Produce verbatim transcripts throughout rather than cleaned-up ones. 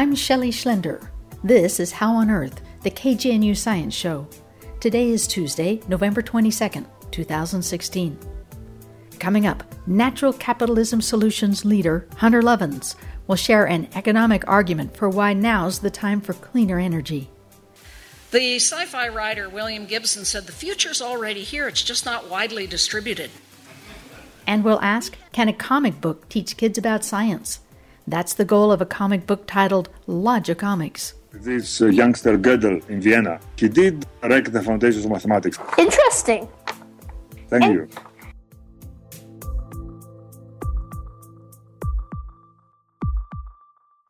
I'm Shelley Schlender. This is How on Earth, the K G N U Science Show. Today is Tuesday, November twenty-second, two thousand sixteen. Coming up, Natural Capitalism Solutions leader Hunter Lovins will share an economic argument for why now's the time for cleaner energy. The sci-fi writer William Gibson said, "The future's already here, it's just not widely distributed." And we'll ask, can a comic book teach kids about science? That's the goal of a comic book titled Logicomix. This uh, youngster Gödel in Vienna, he did wreck the foundations of mathematics. Interesting. Thank and- you.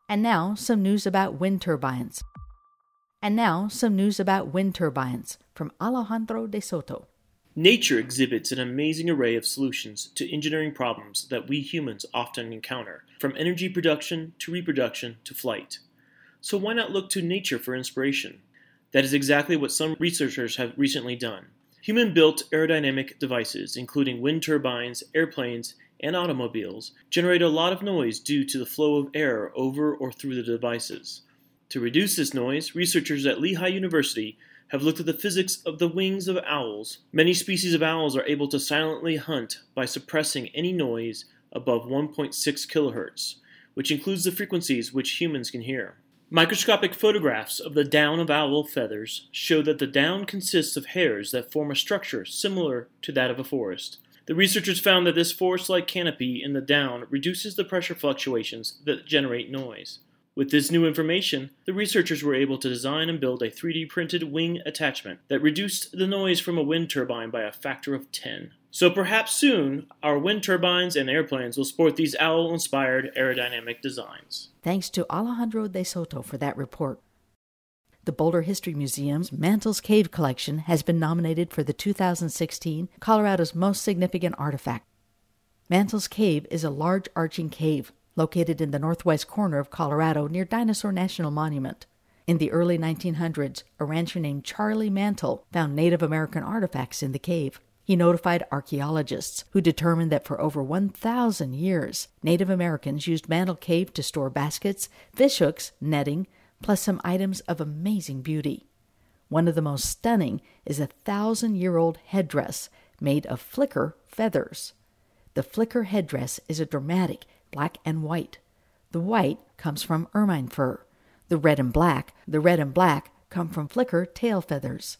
And now, some news about wind turbines. And now, some news about wind turbines from Alejandro de Soto. Nature exhibits an amazing array of solutions to engineering problems that we humans often encounter, from energy production to reproduction to flight. So why not look to nature for inspiration? That is exactly what some researchers have recently done. Human-built aerodynamic devices, including wind turbines, airplanes, and automobiles generate a lot of noise due to the flow of air over or through the devices. To reduce this noise, researchers at Lehigh University have looked at the physics of the wings of owls. Many species of owls are able to silently hunt by suppressing any noise above one point six kilohertz, which includes the frequencies which humans can hear. Microscopic photographs of the down of owl feathers show that the down consists of hairs that form a structure similar to that of a forest. The researchers found that this forest-like canopy in the down reduces the pressure fluctuations that generate noise. With this new information, the researchers were able to design and build a three D printed wing attachment that reduced the noise from a wind turbine by a factor of ten. So perhaps soon, our wind turbines and airplanes will sport these owl-inspired aerodynamic designs. Thanks to Alejandro de Soto for that report. The Boulder History Museum's Mantle's Cave collection has been nominated for the two thousand sixteen Colorado's Most Significant Artifact. Mantle's Cave is a large arching cave located in the northwest corner of Colorado near Dinosaur National Monument. In the early nineteen hundreds, a rancher named Charlie Mantle found Native American artifacts in the cave. He notified archaeologists, who determined that for over one thousand years, Native Americans used Mantle Cave to store baskets, fishhooks, netting, plus some items of amazing beauty. One of the most stunning is a thousand-year-old headdress made of flicker feathers. The flicker headdress is a dramatic black and white. The white comes from ermine fur. The red and black, the red and black come from flicker tail feathers.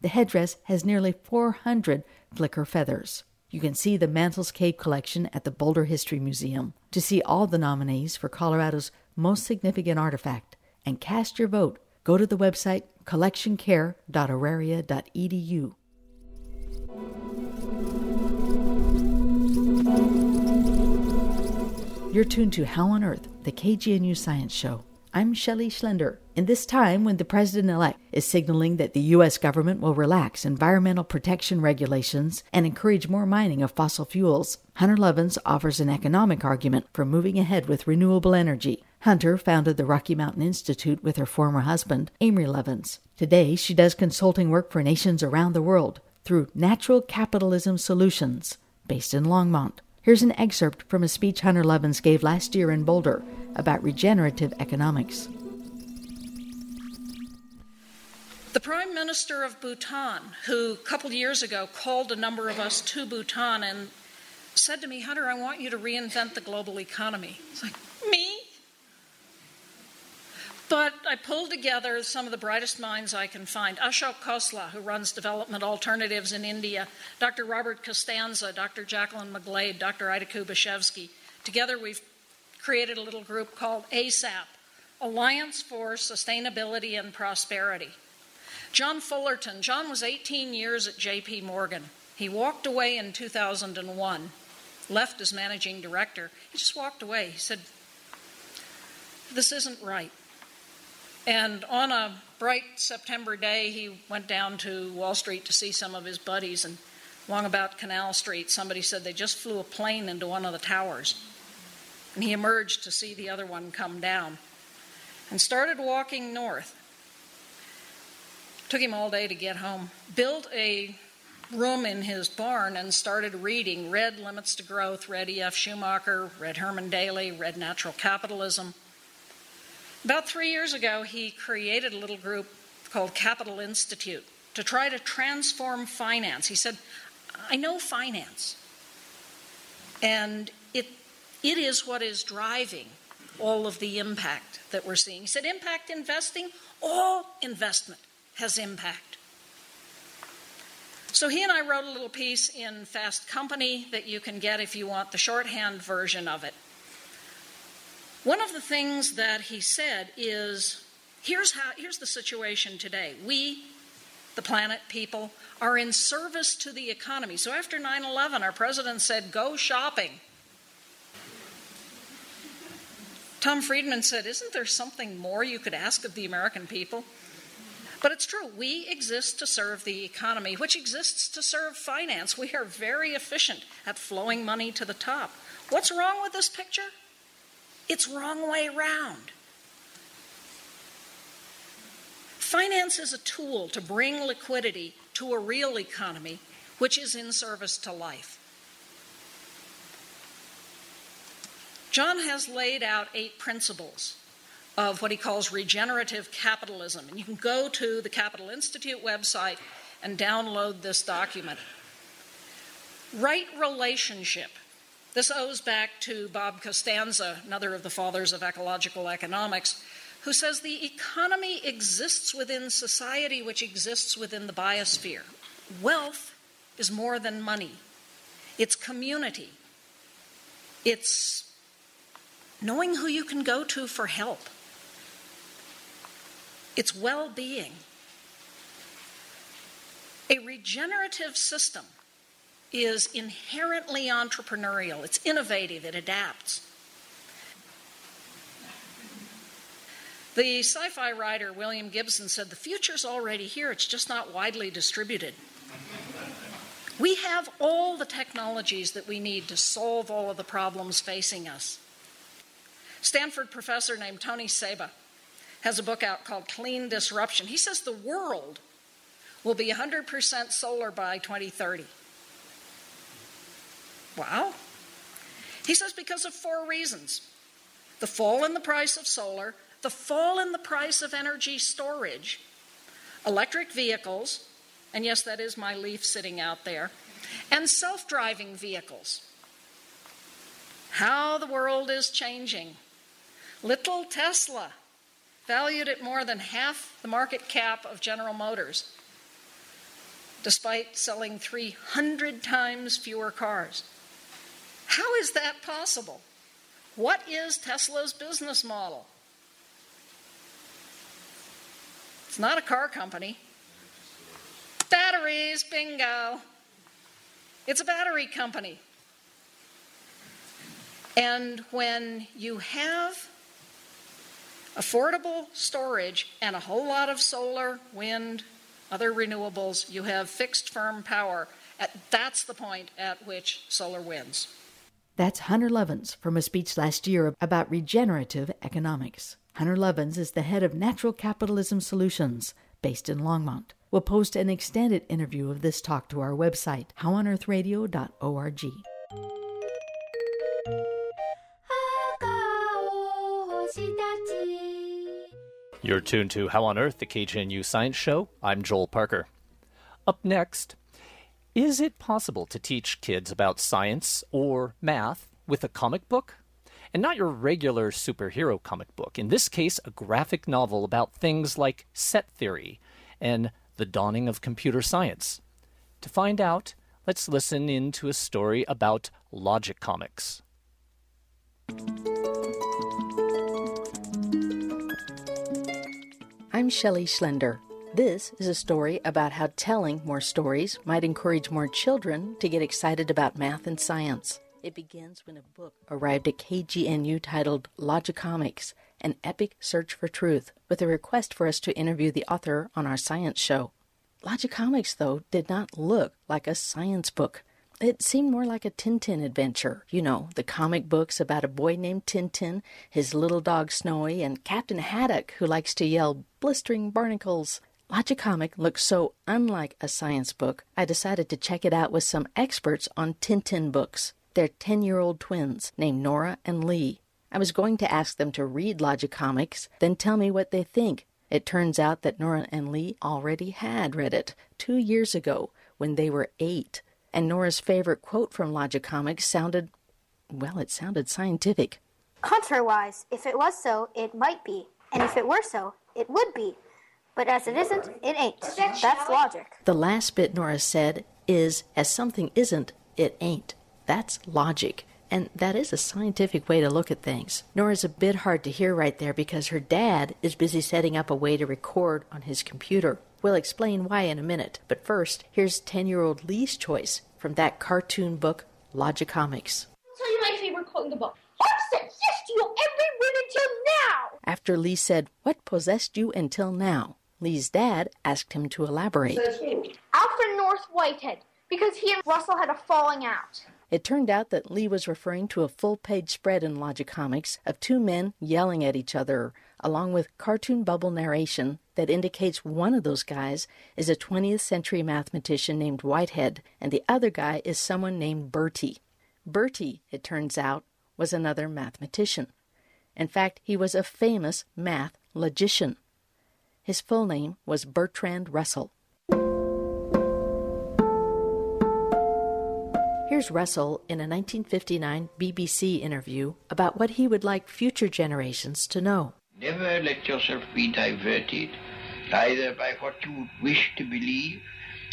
The headdress has nearly four hundred flicker feathers. You can see the Mantle's Cave collection at the Boulder History Museum to see all the nominees for Colorado's Most Significant Artifact. And cast your vote. Go to the website collection care dot auraria dot e d u. You're tuned to How on Earth, the K G N U Science Show. I'm Shelley Schlender. In this time when the president-elect is signaling that the U S government will relax environmental protection regulations and encourage more mining of fossil fuels, Hunter Lovins offers an economic argument for moving ahead with renewable energy. Hunter founded the Rocky Mountain Institute with her former husband, Amory Lovins. Today, she does consulting work for nations around the world through Natural Capitalism Solutions, based in Longmont. Here's an excerpt from a speech Hunter Lovins gave last year in Boulder about regenerative economics. The Prime Minister of Bhutan, who a couple years ago called a number of us to Bhutan and said to me, "Hunter, I want you to reinvent the global economy." It's like, me? But I pulled together some of the brightest minds I can find. Ashok Khosla, who runs Development Alternatives in India, Doctor Robert Costanza, Doctor Jacqueline McGlade, Doctor Ida Kubashevsky. Together we've created a little group called ASAP, Alliance for Sustainability and Prosperity. John Fullerton. John was eighteen years at J P Morgan. He walked away in two thousand one, left as managing director. He just walked away. He said, "This isn't right." And on a bright September day, he went down to Wall Street to see some of his buddies, and along about Canal Street, somebody said they just flew a plane into one of the towers. And he emerged to see the other one come down and started walking north. Took him all day to get home. Built a room in his barn and started reading. Read Limits to Growth, read E F Schumacher, read Herman Daly, read Natural Capitalism. About three years ago, he created a little group called Capital Institute to try to transform finance. He said, I know finance, and it it is what is driving all of the impact that we're seeing. He said, impact investing, all investment has impact. So he and I wrote a little piece in Fast Company that you can get if you want the shorthand version of it. One of the things that he said is, here's how, here's the situation today. We, the planet, people, are in service to the economy. So after nine eleven, our president said, go shopping. Tom Friedman said, isn't there something more you could ask of the American people? But it's true. We exist to serve the economy, which exists to serve finance. We are very efficient at flowing money to the top. What's wrong with this picture? It's wrong way round. Finance is a tool to bring liquidity to a real economy, which is in service to life. John has laid out eight principles of what he calls regenerative capitalism. And you can go to the Capital Institute website and download this document. Right relationship. This owes back to Bob Costanza, another of the fathers of ecological economics, who says the economy exists within society, which exists within the biosphere. Wealth is more than money. It's community. It's knowing who you can go to for help. It's well-being. A regenerative system is inherently entrepreneurial. It's innovative. It adapts. The sci-fi writer William Gibson said, the future's already here. It's just not widely distributed. We have all the technologies that we need to solve all of the problems facing us. Stanford professor named Tony Seba has a book out called Clean Disruption. He says the world will be one hundred percent solar by twenty thirty. Wow. He says because of four reasons. The fall in the price of solar, the fall in the price of energy storage, electric vehicles, and yes, that is my leaf sitting out there, and self-driving vehicles. How the world is changing. Little Tesla, valued at more than half the market cap of General Motors, despite selling three hundred times fewer cars. How is that possible? What is Tesla's business model? It's not a car company. Batteries, bingo. It's a battery company. And when you have affordable storage and a whole lot of solar, wind, other renewables, you have fixed firm power. That's the point at which solar wins. That's Hunter Lovins from a speech last year about regenerative economics. Hunter Lovins is the head of Natural Capitalism Solutions, based in Longmont. We'll post an extended interview of this talk to our website, how on earth radio dot org. You're tuned to How on Earth, the K G N U Science Show. I'm Joel Parker. Up next, is it possible to teach kids about science or math with a comic book? And not your regular superhero comic book. In this case, a graphic novel about things like set theory and the dawning of computer science. To find out, let's listen in to a story about Logicomix. I'm Shelley Schlender. This is a story about how telling more stories might encourage more children to get excited about math and science. It begins when a book arrived at K G N U titled Logicomix, An Epic Search for Truth, with a request for us to interview the author on our science show. Logicomix, though, did not look like a science book. It seemed more like a Tintin adventure. You know, the comic books about a boy named Tintin, his little dog Snowy, and Captain Haddock, who likes to yell, blistering barnacles. Logicomix looked so unlike a science book, I decided to check it out with some experts on Tintin books. They're ten-year-old twins named Nora and Lee. I was going to ask them to read Logicomix, then tell me what they think. It turns out that Nora and Lee already had read it two years ago when they were eight, and Nora's favorite quote from Logicomix sounded, well, it sounded scientific. Contrawise, if it was so, it might be, and if it were so, it would be. But as it isn't, it ain't. That's logic. The last bit Nora said is, as something isn't, it ain't. That's logic. And that is a scientific way to look at things. Nora's a bit hard to hear right there because her dad is busy setting up a way to record on his computer. We'll explain why in a minute. But first, here's ten-year-old Lee's choice from that cartoon book, Logicomix. I'll tell you my favorite quote in the book. What possessed you every woman till now? After Lee said, what possessed you until now? Lee's dad asked him to elaborate. Alfred North Whitehead, because he and Russell had a falling out. It turned out that Lee was referring to a full-page spread in Logicomix of two men yelling at each other, along with cartoon bubble narration that indicates one of those guys is a twentieth century mathematician named Whitehead, and the other guy is someone named Bertie. Bertie, it turns out, was another mathematician. In fact, he was a famous math logician. His full name was Bertrand Russell. Here's Russell in a nineteen fifty-nine B B C interview about what he would like future generations to know. Never let yourself be diverted, either by what you wish to believe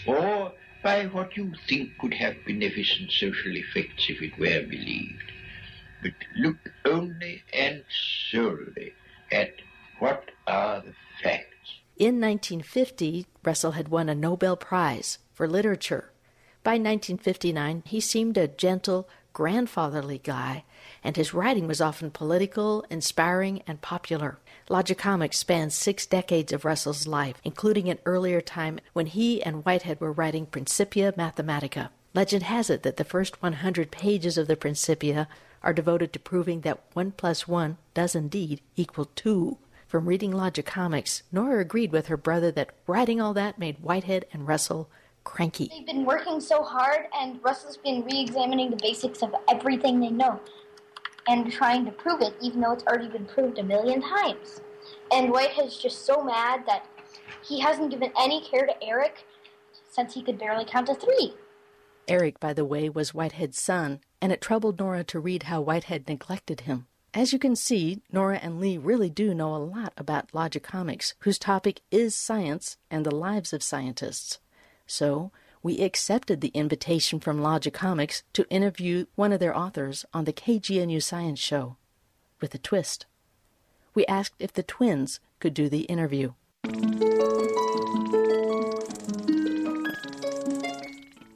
or by what you think could have beneficent social effects if it were believed. But look only and solely at what are the facts. In nineteen fifty, Russell had won a Nobel Prize for literature. By nineteen fifty-nine, he seemed a gentle, grandfatherly guy, and his writing was often political, inspiring, and popular. Logicomix spans six decades of Russell's life, including an earlier time when he and Whitehead were writing Principia Mathematica. Legend has it that the first one hundred pages of the Principia are devoted to proving that one plus one does indeed equal two. From reading Logicomix, Nora agreed with her brother that writing all that made Whitehead and Russell cranky. They've been working so hard, and Russell's been re-examining the basics of everything they know and trying to prove it, even though it's already been proved a million times. And Whitehead's just so mad that he hasn't given any care to Eric since he could barely count to three. Eric, by the way, was Whitehead's son, and it troubled Nora to read how Whitehead neglected him. As you can see, Nora and Lee really do know a lot about Logicomix, whose topic is science and the lives of scientists. So, we accepted the invitation from Logicomix to interview one of their authors on the K G N U Science Show, with a twist. We asked if the twins could do the interview.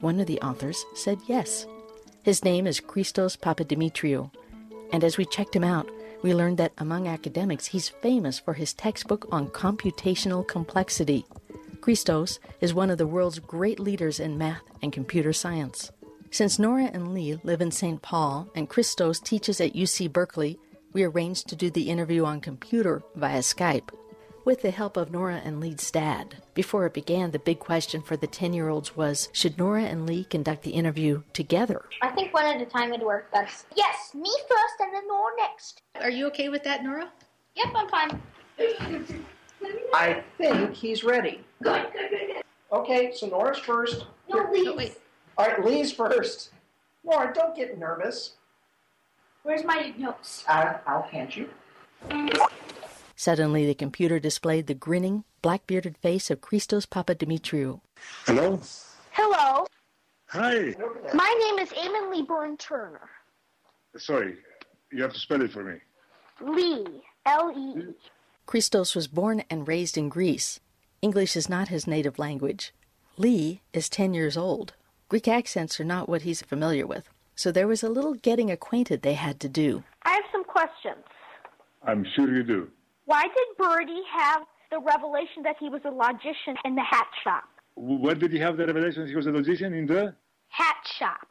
One of the authors said yes. His name is Christos Papadimitriou, and as we checked him out, we learned that among academics, he's famous for his textbook on computational complexity. Christos is one of the world's great leaders in math and computer science. Since Nora and Lee live in Saint Paul and Christos teaches at U C Berkeley, we arranged to do the interview on computer via Skype with the help of Nora and Lee's dad. Before it began, the big question for the ten-year-olds was, should Nora and Lee conduct the interview together? I think one at a time would work best. Yes, me first and then Nora next. Are you okay with that, Nora? Yep, I'm fine. I think he's ready. Good, good, good, good. Okay, so Nora's first. No, Lee's. No, wait. All right, Lee's first. Nora, don't get nervous. Where's my notes? I'll, I'll hand you. Suddenly, the computer displayed the grinning, black-bearded face of Christos Papadimitriou. Hello? Hello. Hi. My name is Eamon Leeborn Turner. Sorry, you have to spell it for me. Lee. L E E. Lee. Christos was born and raised in Greece. English is not his native language. Lee is ten years old. Greek accents are not what he's familiar with, so there was a little getting acquainted they had to do. I have some questions. I'm sure you do. Why did Bertie have the revelation that he was a logician in the hat shop? Where did he have the revelation he was a logician? In the? Hat shop.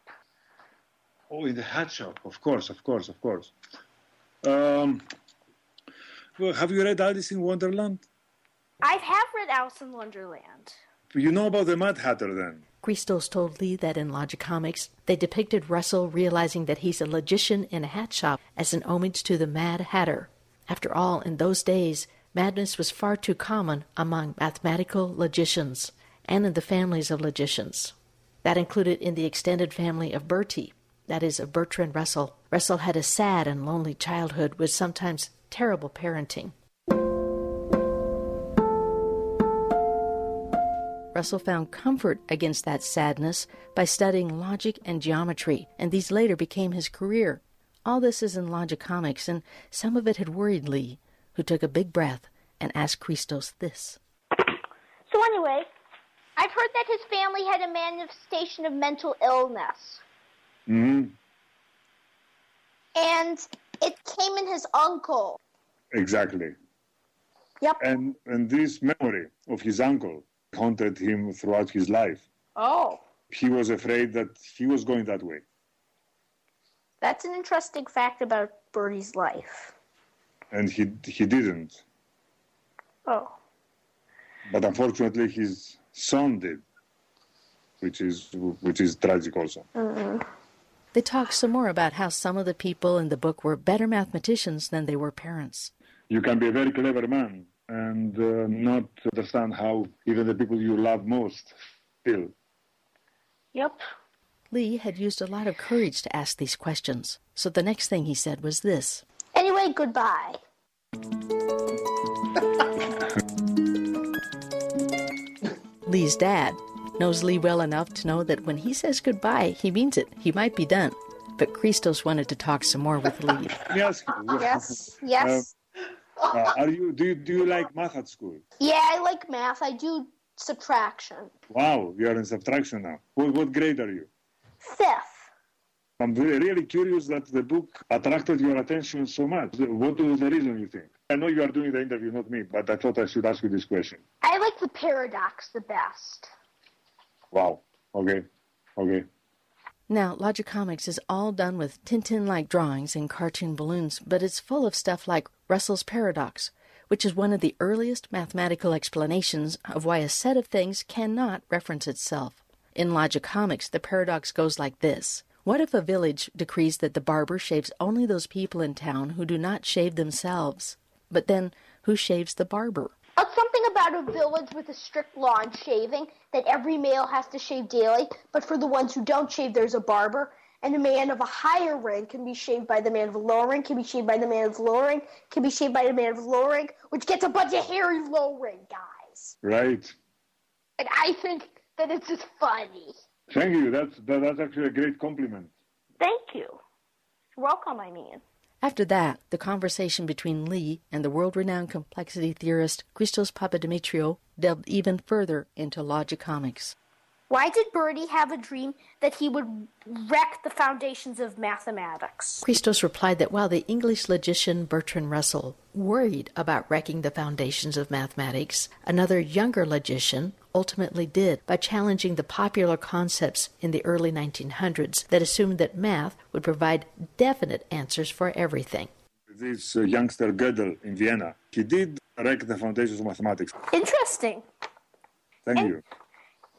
Oh, in the hat shop. Of course, of course, of course. Um... Well, have you read Alice in Wonderland? I have read Alice in Wonderland. Do you know about the Mad Hatter, then? Christos told Lee that in Logicomix, they depicted Russell realizing that he's a logician in a hat shop as an homage to the Mad Hatter. After all, in those days, madness was far too common among mathematical logicians and in the families of logicians. That included in the extended family of Bertie, that is, of Bertrand Russell. Russell had a sad and lonely childhood with sometimes terrible parenting. Russell found comfort against that sadness by studying logic and geometry, and these later became his career. All this is in Logicomix, and some of it had worried Lee, who took a big breath and asked Christos this. So anyway, I've heard that his family had a manifestation of mental illness. Mm-hmm. And it came in his uncle. Exactly. Yep. And, and this memory of his uncle haunted him throughout his life. Oh. He was afraid that he was going that way. That's an interesting fact about Bertie's life. And he he didn't. Oh. But unfortunately, his son did, which is which is tragic also. Mm-hmm. They talked some more about how some of the people in the book were better mathematicians than they were parents. You can be a very clever man and uh, not understand how even the people you love most feel. Yep. Lee had used a lot of courage to ask these questions, so the next thing he said was this. Anyway, goodbye. Lee's dad knows Lee well enough to know that when he says goodbye, he means it. He might be done. But Christos wanted to talk some more with Lee. Yes. Yes. Yes. Uh, Uh, are you, do you do you like math at school? Yeah, I like math. I do subtraction. Wow, you are in subtraction now. What, what grade are you? Fifth. I'm really, really curious that the book attracted your attention so much. What was the reason, you think? I know you are doing the interview, not me, but I thought I should ask you this question. I like the paradox the best. Wow. Okay. Okay. Now, Logicomix is all done with Tintin-like drawings and cartoon balloons, but it's full of stuff like Russell's paradox, which is one of the earliest mathematical explanations of why a set of things cannot reference itself. In Logicomix, the paradox goes like this. What if a village decrees that the barber shaves only those people in town who do not shave themselves? But then, who shaves the barber? It's something about a village with a strict law on shaving, that every male has to shave daily, but for the ones who don't shave, there's a barber, and a man of a higher rank can be shaved by the man of a lower rank, can be shaved by the man of a lower rank, can be shaved by the man of a lower rank, which gets a bunch of hairy low-rank guys. Right. And I think that it's just funny. Thank you. That's, that, that's actually a great compliment. Thank you. You're welcome, I mean. After that, the conversation between Lee and the world-renowned complexity theorist Christos Papadimitriou delved even further into Logicomix. Why did Bertie have a dream that he would wreck the foundations of mathematics? Christos replied that while the English logician Bertrand Russell worried about wrecking the foundations of mathematics, another younger logician ultimately did by challenging the popular concepts in the early nineteen hundreds that assumed that math would provide definite answers for everything. This uh, youngster Gödel in Vienna, he did wreck the foundations of mathematics. Interesting. Thank and you.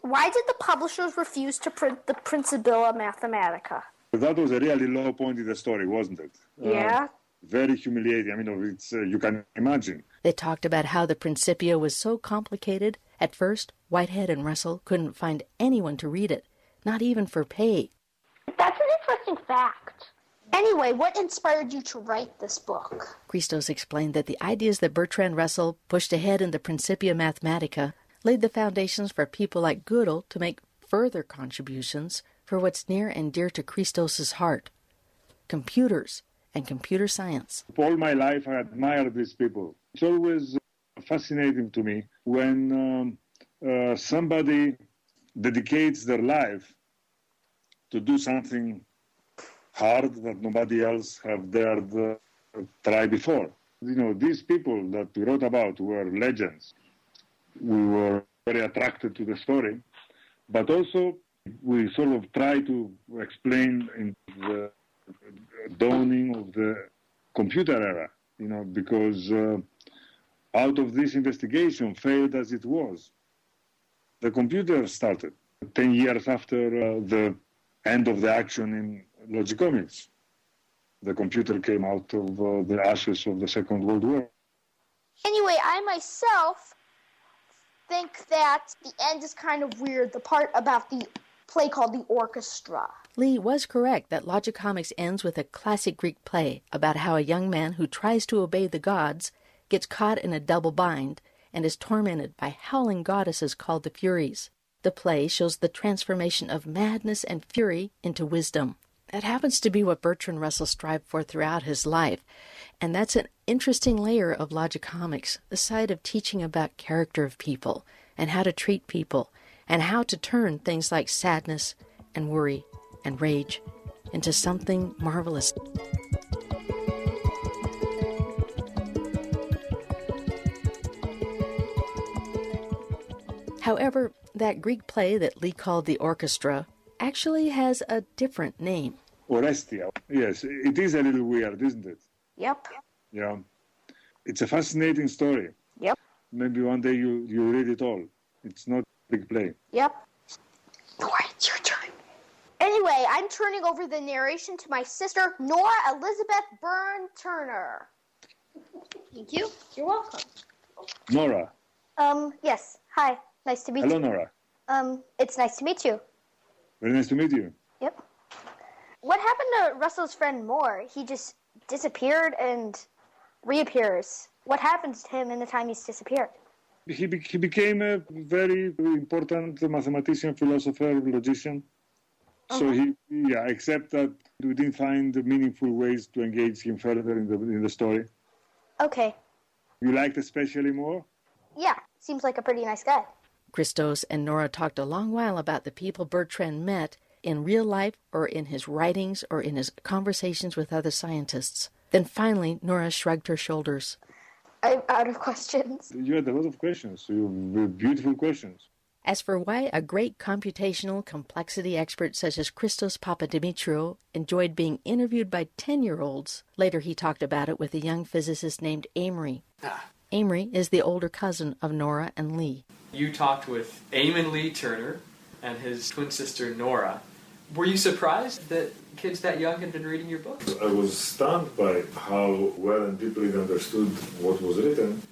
Why did the publishers refuse to print the Principia Mathematica? That was a really low point in the story, wasn't it? Yeah. Uh, very humiliating. I mean, it's, uh, you can imagine. They talked about how the Principia was so complicated. At first, Whitehead and Russell couldn't find anyone to read it, not even for pay. That's an interesting fact. Anyway, what inspired you to write this book? Christos explained that the ideas that Bertrand Russell pushed ahead in the Principia Mathematica laid the foundations for people like Gödel to make further contributions for what's near and dear to Christos's heart, computers and computer science. All my life I admired these people. It's always fascinating to me when um, uh, somebody dedicates their life to do something hard that nobody else have dared uh, try before. You know, these people that we wrote about were legends. We were very attracted to the story, but also we sort of try to explain in the dawning of the computer era, you know, because uh, out of this investigation, failed as it was, the computer started ten years after uh, the end of the action in Logicomix. The computer came out of uh, the ashes of the Second World War. Anyway, I myself think that the end is kind of weird, the part about the play called The Orchestra. Lee was correct that Logicomix ends with a classic Greek play about how a young man who tries to obey the gods gets caught in a double bind and is tormented by howling goddesses called the Furies. The play shows the transformation of madness and fury into wisdom. That happens to be what Bertrand Russell strived for throughout his life, and that's an interesting layer of Logicomix, the side of teaching about character of people and how to treat people and how to turn things like sadness and worry and rage into something marvelous. However, that Greek play that Lee called The Orchestra actually has a different name. Orestia. Yes, it is a little weird, isn't it? Yep. Yeah. It's a fascinating story. Yep. Maybe one day you, you read it all. It's not a big play. Yep. Nora, it's your turn. Anyway, I'm turning over the narration to my sister, Nora Elizabeth Byrne Turner. Thank you. You're welcome. Nora. Um, yes. Hi. Nice to meet Hello, you. Hello, Nora. Um, it's nice to meet you. Very nice to meet you. Yep. What happened to Russell's friend Moore? He just disappeared and reappears. What happens to him in the time he's disappeared? He be- he became a very important mathematician, philosopher, logician. Uh-huh. So he, yeah, except that we didn't find meaningful ways to engage him further in the in the story. Okay. You liked especially Moore? Yeah, seems like a pretty nice guy. Christos and Nora talked a long while about the people Bertrand met in real life or in his writings or in his conversations with other scientists. Then finally, Nora shrugged her shoulders. I'm out of questions. You had a lot of questions. You had beautiful questions. As for why a great computational complexity expert such as Christos Papadimitriou enjoyed being interviewed by ten-year-olds, later he talked about it with a young physicist named Amory. Ah. Amory is the older cousin of Nora and Lee. You talked with Amon Lee Turner and his twin sister Nora. Were you surprised that kids that young had been reading your book? I was stunned by how well and deeply they understood what was written,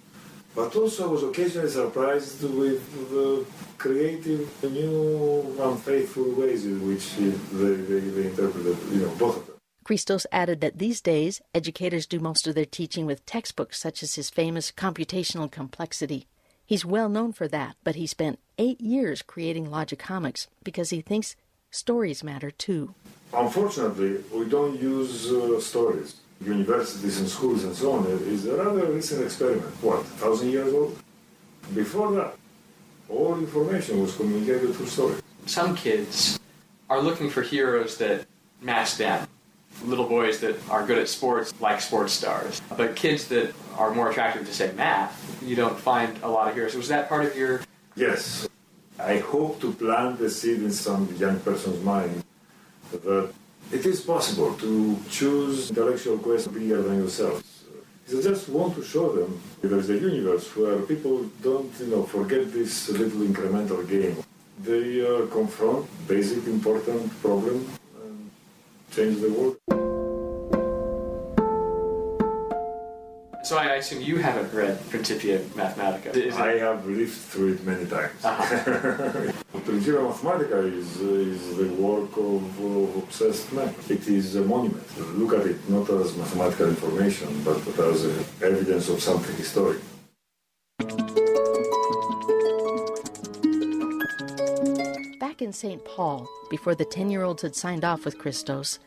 but also I was occasionally surprised with the creative, new, unfaithful ways in which they, they, they interpreted, you know, both of them. Christos added that these days, educators do most of their teaching with textbooks such as his famous Computational Complexity. He's well known for that, but he spent eight years creating Logicomix because he thinks stories matter too. Unfortunately, we don't use uh, stories. Universities and schools and so on is a rather recent experiment. What, a thousand years old? Before that, all information was communicated through stories. Some kids are looking for heroes that match them. Little boys that are good at sports, like sports stars. But kids that are more attractive to, say, math, you don't find a lot of heroes. Was that part of your... Yes. I hope to plant the seed in some young person's mind that it is possible to choose intellectual quests bigger than yourself. I just want to show them there is a universe where people don't, you know, forget this little incremental game. They uh, confront basic, important problems. Change the world. So I assume you haven't read Principia Mathematica. Is I it... have lived through it many times. Uh-huh. Principia Mathematica is, is the work of, of obsessed men. It is a monument. Look at it not as mathematical information, but as evidence of something historic. In Saint Paul, before the ten-year-olds had signed off with Christos,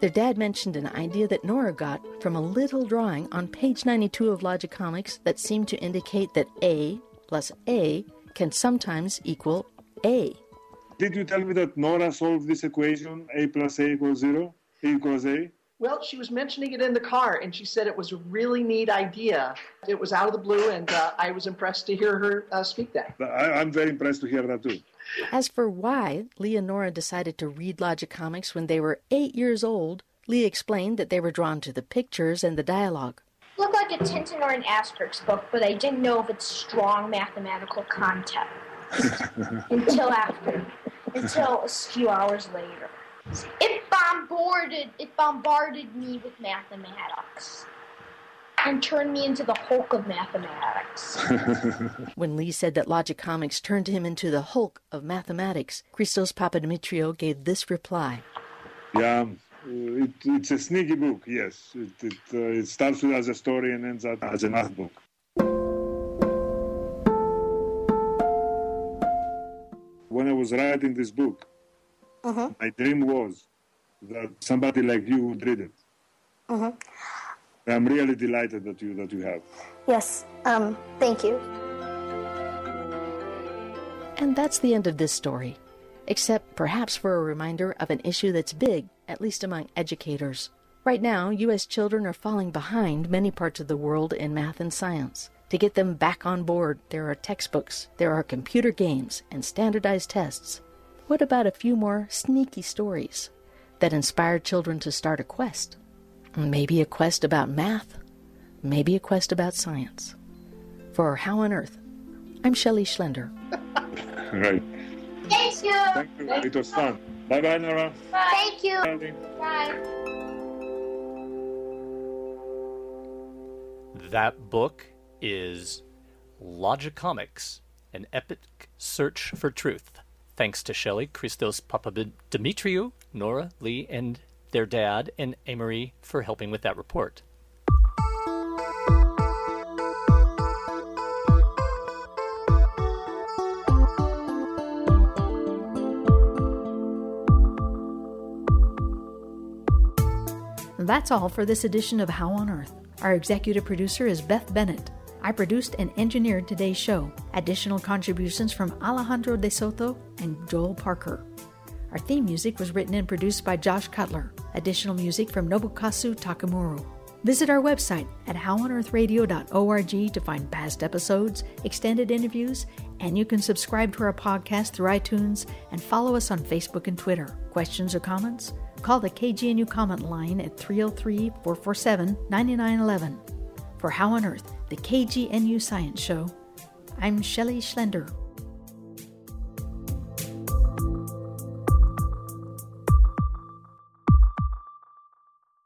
their dad mentioned an idea that Nora got from a little drawing on page ninety-two of Logicomix that seemed to indicate that A plus A can sometimes equal A. Did you tell me that Nora solved this equation, A plus A equals zero, A equals A? Well, she was mentioning it in the car, and she said it was a really neat idea. It was out of the blue, and uh, I was impressed to hear her uh, speak that. I, I'm very impressed to hear that, too. As for why Lee and Nora decided to read Logicomix when they were eight years old, Lee explained that they were drawn to the pictures and the dialogue. It looked like a Tintin or an Asterix book, but I didn't know of its strong mathematical content. until after, until a few hours later. It bombarded, it bombarded me with mathematics and turned me into the Hulk of mathematics. When Lee said that Logicomix turned him into the Hulk of mathematics, Christos Papadimitriou gave this reply. Yeah, it, it's a sneaky book, yes. It, it, uh, it starts with as a story and ends up as a math book. When I was writing this book, uh-huh. my dream was that somebody like you would read it. Uh-huh. I'm really delighted that you that you have. Yes, um, thank you. And that's the end of this story, except perhaps for a reminder of an issue that's big, at least among educators. Right now, U S children are falling behind many parts of the world in math and science. To get them back on board, there are textbooks, there are computer games, and standardized tests. What about a few more sneaky stories that inspire children to start a quest? Maybe a quest about math. Maybe a quest about science. For How on Earth, I'm Shelley Schlender. Right. Thank you. Thank you. Thank it was you. Fun. Bye-bye, Nora. Bye. Thank you. Bye. That book is Logicomix, An Epic Search for Truth. Thanks to Shelley, Christos Papadimitriou, Nora, Lee, and their dad, and Amory for helping with that report. That's all for this edition of How on Earth. Our executive producer is Beth Bennett. I produced and engineered today's show. Additional contributions from Alejandro de Soto and Joel Parker. Our theme music was written and produced by Josh Cutler. Additional music from Nobukasu Takamura. Visit our website at how on earth radio dot org to find past episodes, extended interviews, and you can subscribe to our podcast through iTunes and follow us on Facebook and Twitter. Questions or comments? Call the K G N U comment line at three oh three, four four seven, nine nine one one. For How on Earth, the K G N U Science Show, I'm Shelley Schlender.